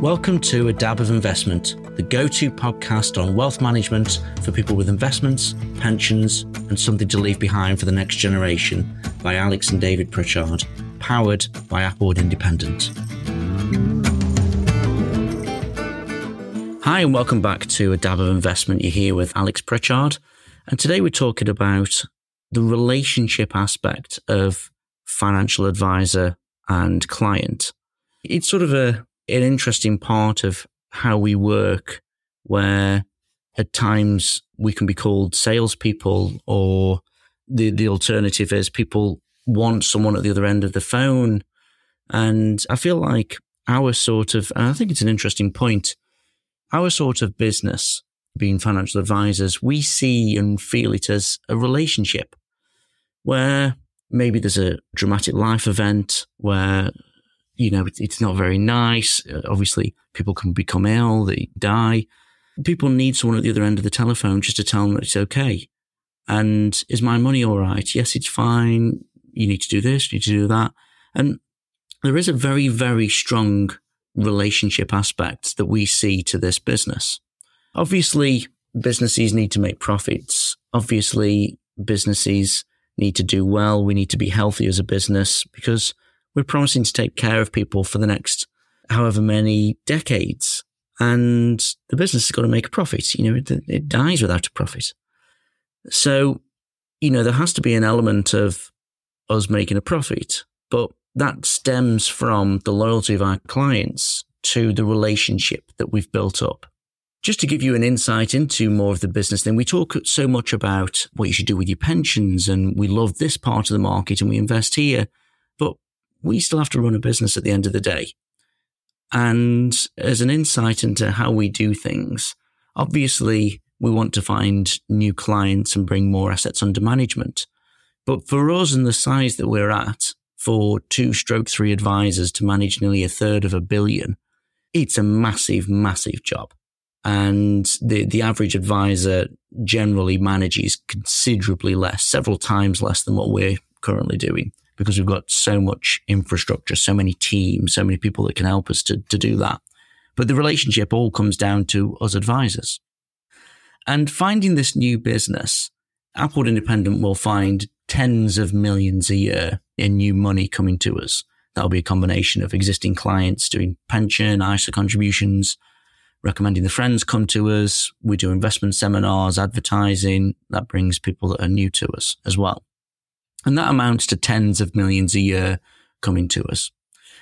Welcome to A Dab of Investment, the go-to podcast on wealth management for people with investments, pensions, and something to leave behind for the next generation by Alex and David Pritchard, powered by Applewood Independent. Hi and welcome back to A Dab of Investment. You're here with Alex Pritchard, and today we're talking about the relationship aspect of financial advisor and client. It's sort of an interesting part of how we work, where at times we can be called salespeople, or the alternative is people want someone at the other end of the phone. And I feel like and I think it's an interesting point, our sort of business, being financial advisors, we see and feel it as a relationship where maybe there's a dramatic life event where it's not very nice. Obviously, people can become ill, they die. People need someone at the other end of the telephone just to tell them that it's okay. And is my money all right? Yes, it's fine. You need to do this, you need to do that. And there is a very, very strong relationship aspect that we see to this business. Obviously, businesses need to make profits. Obviously, businesses need to do well. We need to be healthy as a business because we're promising to take care of people for the next however many decades. And the business has got to make a profit. It dies without a profit. So, there has to be an element of us making a profit, but that stems from the loyalty of our clients to the relationship that we've built up. Just to give you an insight into more of the business thing, we talk so much about what you should do with your pensions, and we love this part of the market and we invest here. We still have to run a business at the end of the day. And as an insight into how we do things, obviously we want to find new clients and bring more assets under management. But for us and the size that we're at, for 2/3 advisors to manage nearly a third of $1 billion, it's a massive, massive job. And the average advisor generally manages considerably less, several times less than what we're currently doing, because we've got so much infrastructure, so many teams, so many people that can help us to do that. But the relationship all comes down to us advisors. And finding this new business, Applewood Independent will find tens of millions a year in new money coming to us. That'll be a combination of existing clients doing pension, ISA contributions, recommending the friends come to us. We do investment seminars, advertising. That brings people that are new to us as well. And that amounts to tens of millions a year coming to us.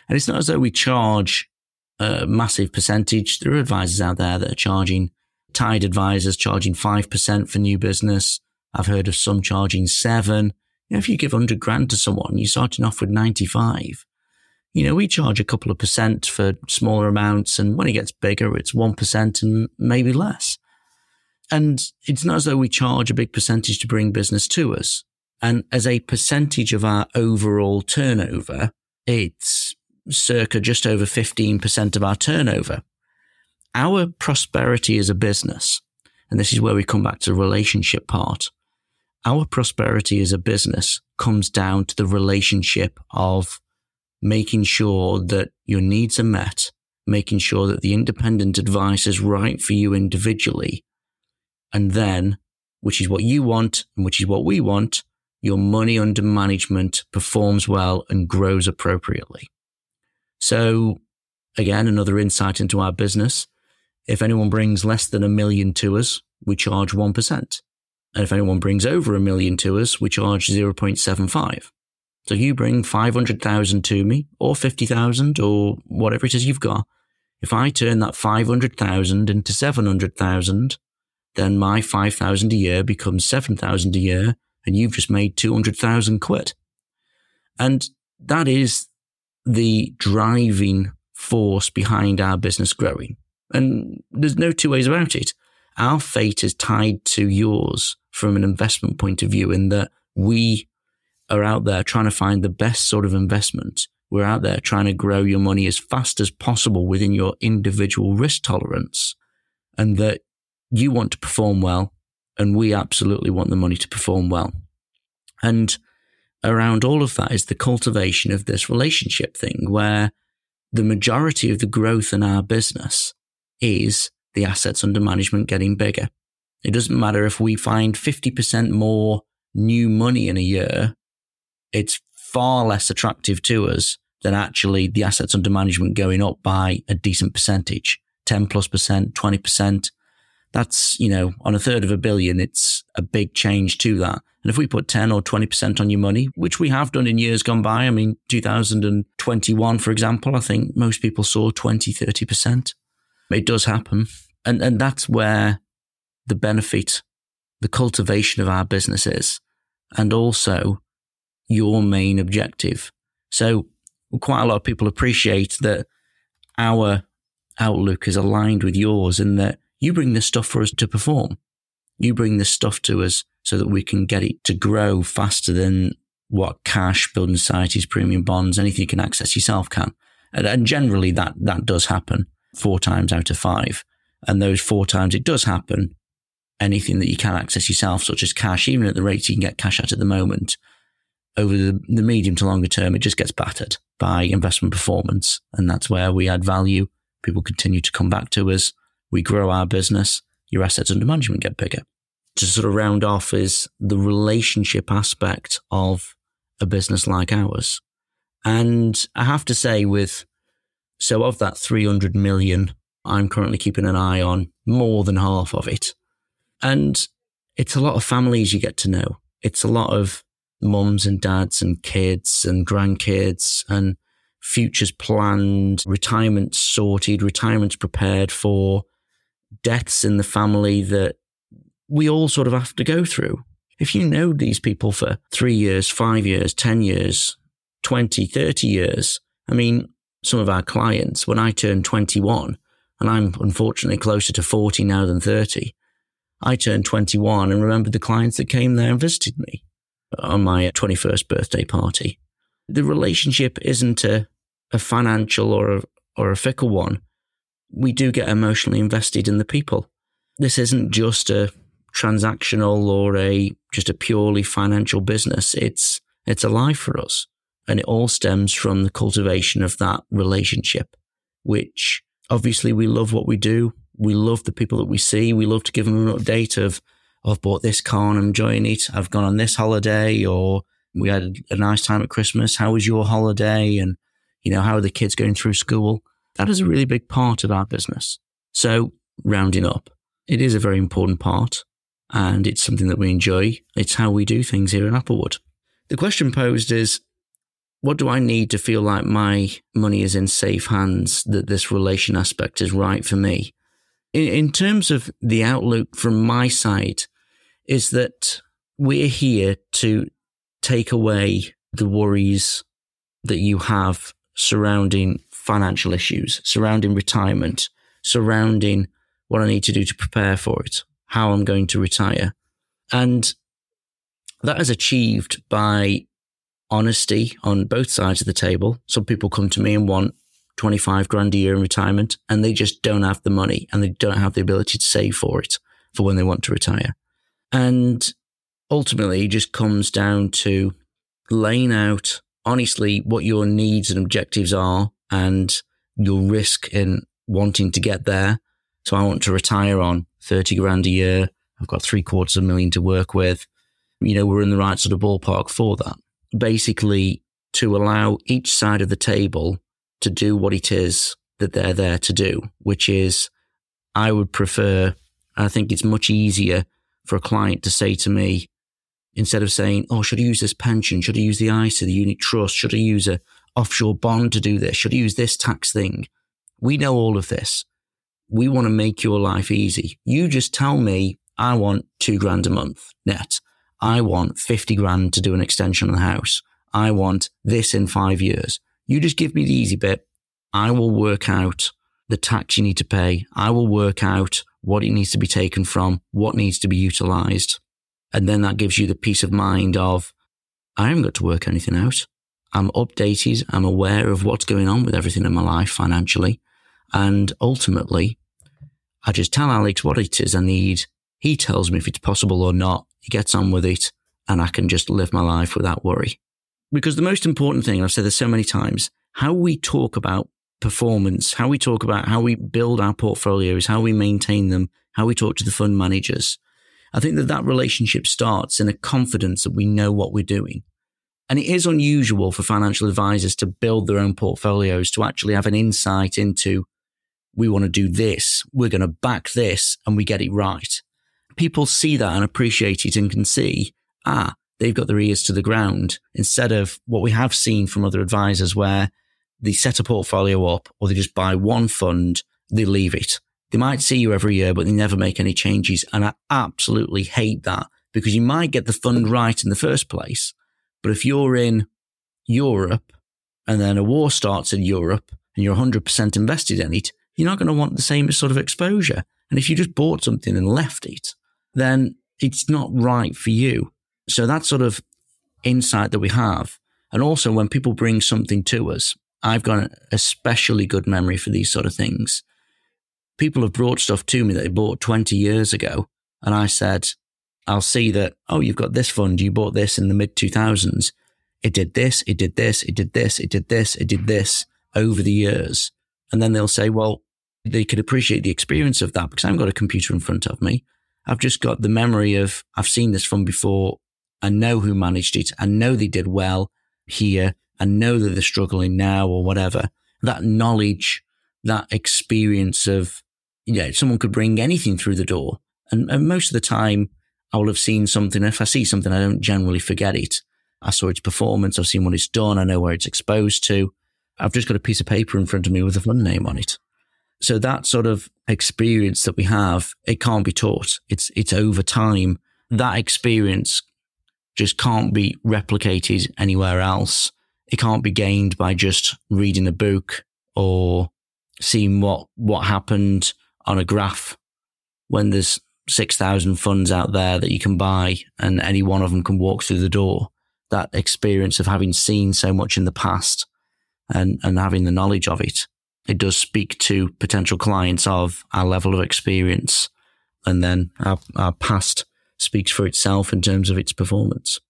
And it's not as though we charge a massive percentage. There are advisors out there that are charging 5% for new business. I've heard of some charging 7%. If you give $100,000 to someone, you're starting off with 95. We charge a couple of percent for smaller amounts. And when it gets bigger, it's 1% and maybe less. And it's not as though we charge a big percentage to bring business to us. And as a percentage of our overall turnover, it's circa just over 15% of our turnover. Our prosperity as a business, and this is where we come back to the relationship part, our prosperity as a business comes down to the relationship of making sure that your needs are met, making sure that the independent advice is right for you individually, and then, which is what you want and which is what we want, your money under management performs well and grows appropriately. So again, another insight into our business. If anyone brings less than $1 million to us, we charge 1%. And if anyone brings over $1 million to us, we charge 0.75. So you bring 500,000 to me, or 50,000, or whatever it is you've got. If I turn that 500,000 into 700,000, then my 5,000 a year becomes 7,000 a year. And you've just made 200,000 quid. And that is the driving force behind our business growing. And there's no two ways about it. Our fate is tied to yours from an investment point of view, in that we are out there trying to find the best sort of investment. We're out there trying to grow your money as fast as possible within your individual risk tolerance, and that you want to perform well. And we absolutely want the money to perform well. And around all of that is the cultivation of this relationship thing, where the majority of the growth in our business is the assets under management getting bigger. It doesn't matter if we find 50% more new money in a year, it's far less attractive to us than actually the assets under management going up by a decent percentage, 10+%, 20%. That's, on a third of a billion, it's a big change to that. And if we put 10 or 20% on your money, which we have done in years gone by, 2021, for example, I think most people saw 20, 30%. It does happen. And that's where the benefit, the cultivation of our business is, and also your main objective. So quite a lot of people appreciate that our outlook is aligned with yours in that you bring this stuff for us to perform. You bring this stuff to us so that we can get it to grow faster than what cash, building societies, premium bonds, anything you can access yourself can. And generally that does happen 4 times out of 5. And those 4 times it does happen, anything that you can access yourself, such as cash, even at the rates you can get cash at the moment, over the medium to longer term, it just gets battered by investment performance. And that's where we add value. People continue to come back to us. We grow our business. Your assets under management get bigger. To sort of round off is the relationship aspect of a business like ours. And I have to say of that 300 million, I'm currently keeping an eye on more than half of it. And it's a lot of families you get to know. It's a lot of mums and dads and kids and grandkids and futures planned, retirement sorted, retirement's prepared for, deaths in the family that we all sort of have to go through. If you know these people for 3 years, 5 years, 10 years, 20, 30 years, some of our clients, when I turned 21, and I'm unfortunately closer to 40 now than 30, I turned 21 and remembered the clients that came there and visited me on my 21st birthday party. The relationship isn't a financial or a fickle one. We do get emotionally invested in the people. This isn't just a transactional or just a purely financial business. It's a life for us. And it all stems from the cultivation of that relationship, which obviously we love what we do. We love the people that we see. We love to give them an update of, I've bought this car and I'm enjoying it. I've gone on this holiday, or we had a nice time at Christmas. How was your holiday? And, how are the kids going through school? That is a really big part of our business. So rounding up, it is a very important part and it's something that we enjoy. It's how we do things here in Applewood. The question posed is, what do I need to feel like my money is in safe hands, that this relation aspect is right for me? In terms of the outlook from my side is that we're here to take away the worries that you have surrounding financial issues, surrounding retirement, surrounding what I need to do to prepare for it, how I'm going to retire. And that is achieved by honesty on both sides of the table. Some people come to me and want 25 grand a year in retirement and they just don't have the money and they don't have the ability to save for it for when they want to retire. And ultimately it just comes down to laying out honestly what your needs and objectives are and your risk in wanting to get there. So I want to retire on 30 grand a year. I've got $750,000 to work with. We're in the right sort of ballpark for that. Basically, to allow each side of the table to do what it is that they're there to do, which is, I think it's much easier for a client to say to me, instead of saying, oh, should I use this pension? Should I use the ISA, the unit trust? Should I use an offshore bond to do this? Should I use this tax thing? We know all of this. We want to make your life easy. You just tell me, I want $2,000 a month net. I want 50 grand to do an extension on the house. I want this in 5 years. You just give me the easy bit. I will work out the tax you need to pay. I will work out what it needs to be taken from, what needs to be utilised. And then that gives you the peace of mind of, I haven't got to work anything out. I'm updated. I'm aware of what's going on with everything in my life financially. And ultimately, I just tell Alex what it is I need. He tells me if it's possible or not. He gets on with it and I can just live my life without worry. Because the most important thing, I've said this so many times, how we talk about performance, how we talk about how we build our portfolios, how we maintain them, how we talk to the fund managers. I think that that relationship starts in a confidence that we know what we're doing. And it is unusual for financial advisors to build their own portfolios, to actually have an insight into, we want to do this, we're going to back this, and we get it right. People see that and appreciate it and can see, they've got their ears to the ground, instead of what we have seen from other advisors where they set a portfolio up or they just buy one fund, they leave it. They might see you every year, but they never make any changes. And I absolutely hate that, because you might get the fund right in the first place. But if you're in Europe and then a war starts in Europe and you're 100% invested in it, you're not going to want the same sort of exposure. And if you just bought something and left it, then it's not right for you. So that sort of insight that we have. And also when people bring something to us, I've got an especially good memory for these sort of things. People have brought stuff to me that they bought 20 years ago. And I said, I'll see that, you've got this fund, you bought this in the mid-2000s. It did this, it did this, it did this, it did this, it did this over the years. And then they'll say, well, they could appreciate the experience of that because I haven't got a computer in front of me. I've just got the memory of, I've seen this fund before. I know who managed it. I know they did well here. I know that they're struggling now or whatever. That knowledge, that experience of, someone could bring anything through the door. And most of the time I will have seen something. If I see something, I don't generally forget it. I saw its performance. I've seen what it's done. I know where it's exposed to. I've just got a piece of paper in front of me with a fund name on it. So that sort of experience that we have, it can't be taught. It's over time. That experience just can't be replicated anywhere else. It can't be gained by just reading a book or seeing what happened on a graph when there's 6,000 funds out there that you can buy and any one of them can walk through the door. That experience of having seen so much in the past and having the knowledge of it, it does speak to potential clients of our level of experience, and then our past speaks for itself in terms of its performance.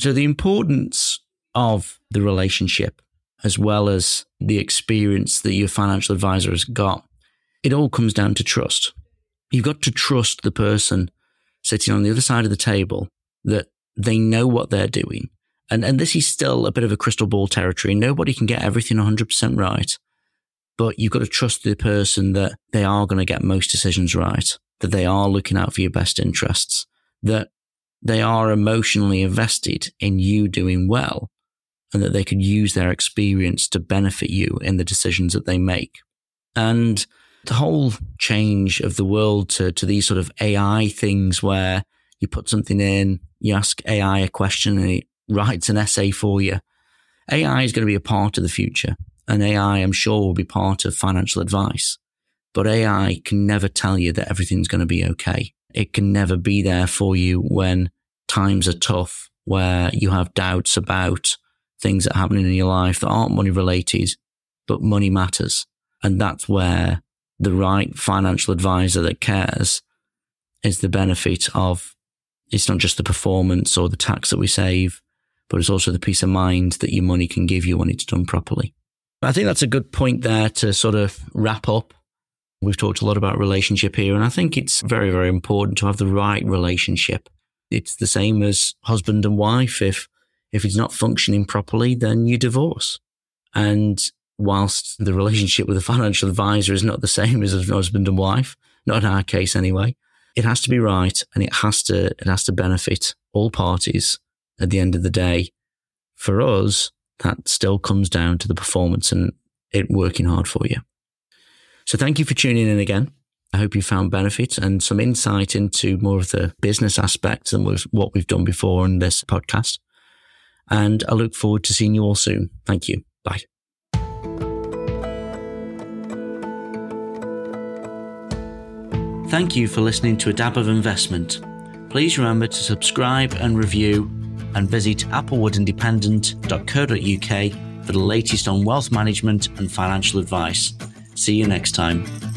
So the importance of the relationship as well as the experience that your financial advisor has got, it all comes down to trust. You've got to trust the person sitting on the other side of the table that they know what they're doing. And this is still a bit of a crystal ball territory. Nobody can get everything 100% right, but you've got to trust the person that they are going to get most decisions right, that they are looking out for your best interests, that they are emotionally invested in you doing well, and that they could use their experience to benefit you in the decisions that they make. And the whole change of the world to these sort of AI things where you put something in, you ask AI a question and it writes an essay for you. AI is going to be a part of the future, and AI, I'm sure, will be part of financial advice. But AI can never tell you that everything's going to be okay. It can never be there for you when times are tough, where you have doubts about things that are happening in your life that aren't money related, but money matters. And that's where the right financial advisor that cares is the benefit of, it's not just the performance or the tax that we save, but it's also the peace of mind that your money can give you when it's done properly. I think that's a good point there to sort of wrap up. We've talked a lot about relationship here, and I think it's very, very important to have the right relationship. It's the same as husband and wife. If it's not functioning properly, then you divorce. And whilst the relationship with a financial advisor is not the same as a husband and wife, not in our case anyway, it has to be right, and it has to benefit all parties at the end of the day. For us, that still comes down to the performance and it working hard for you. So thank you for tuning in again. I hope you found benefit and some insight into more of the business aspects than what we've done before on this podcast. And I look forward to seeing you all soon. Thank you. Bye. Thank you for listening to A Dab of Investment. Please remember to subscribe and review, and visit applewoodindependent.co.uk for the latest on wealth management and financial advice. See you next time.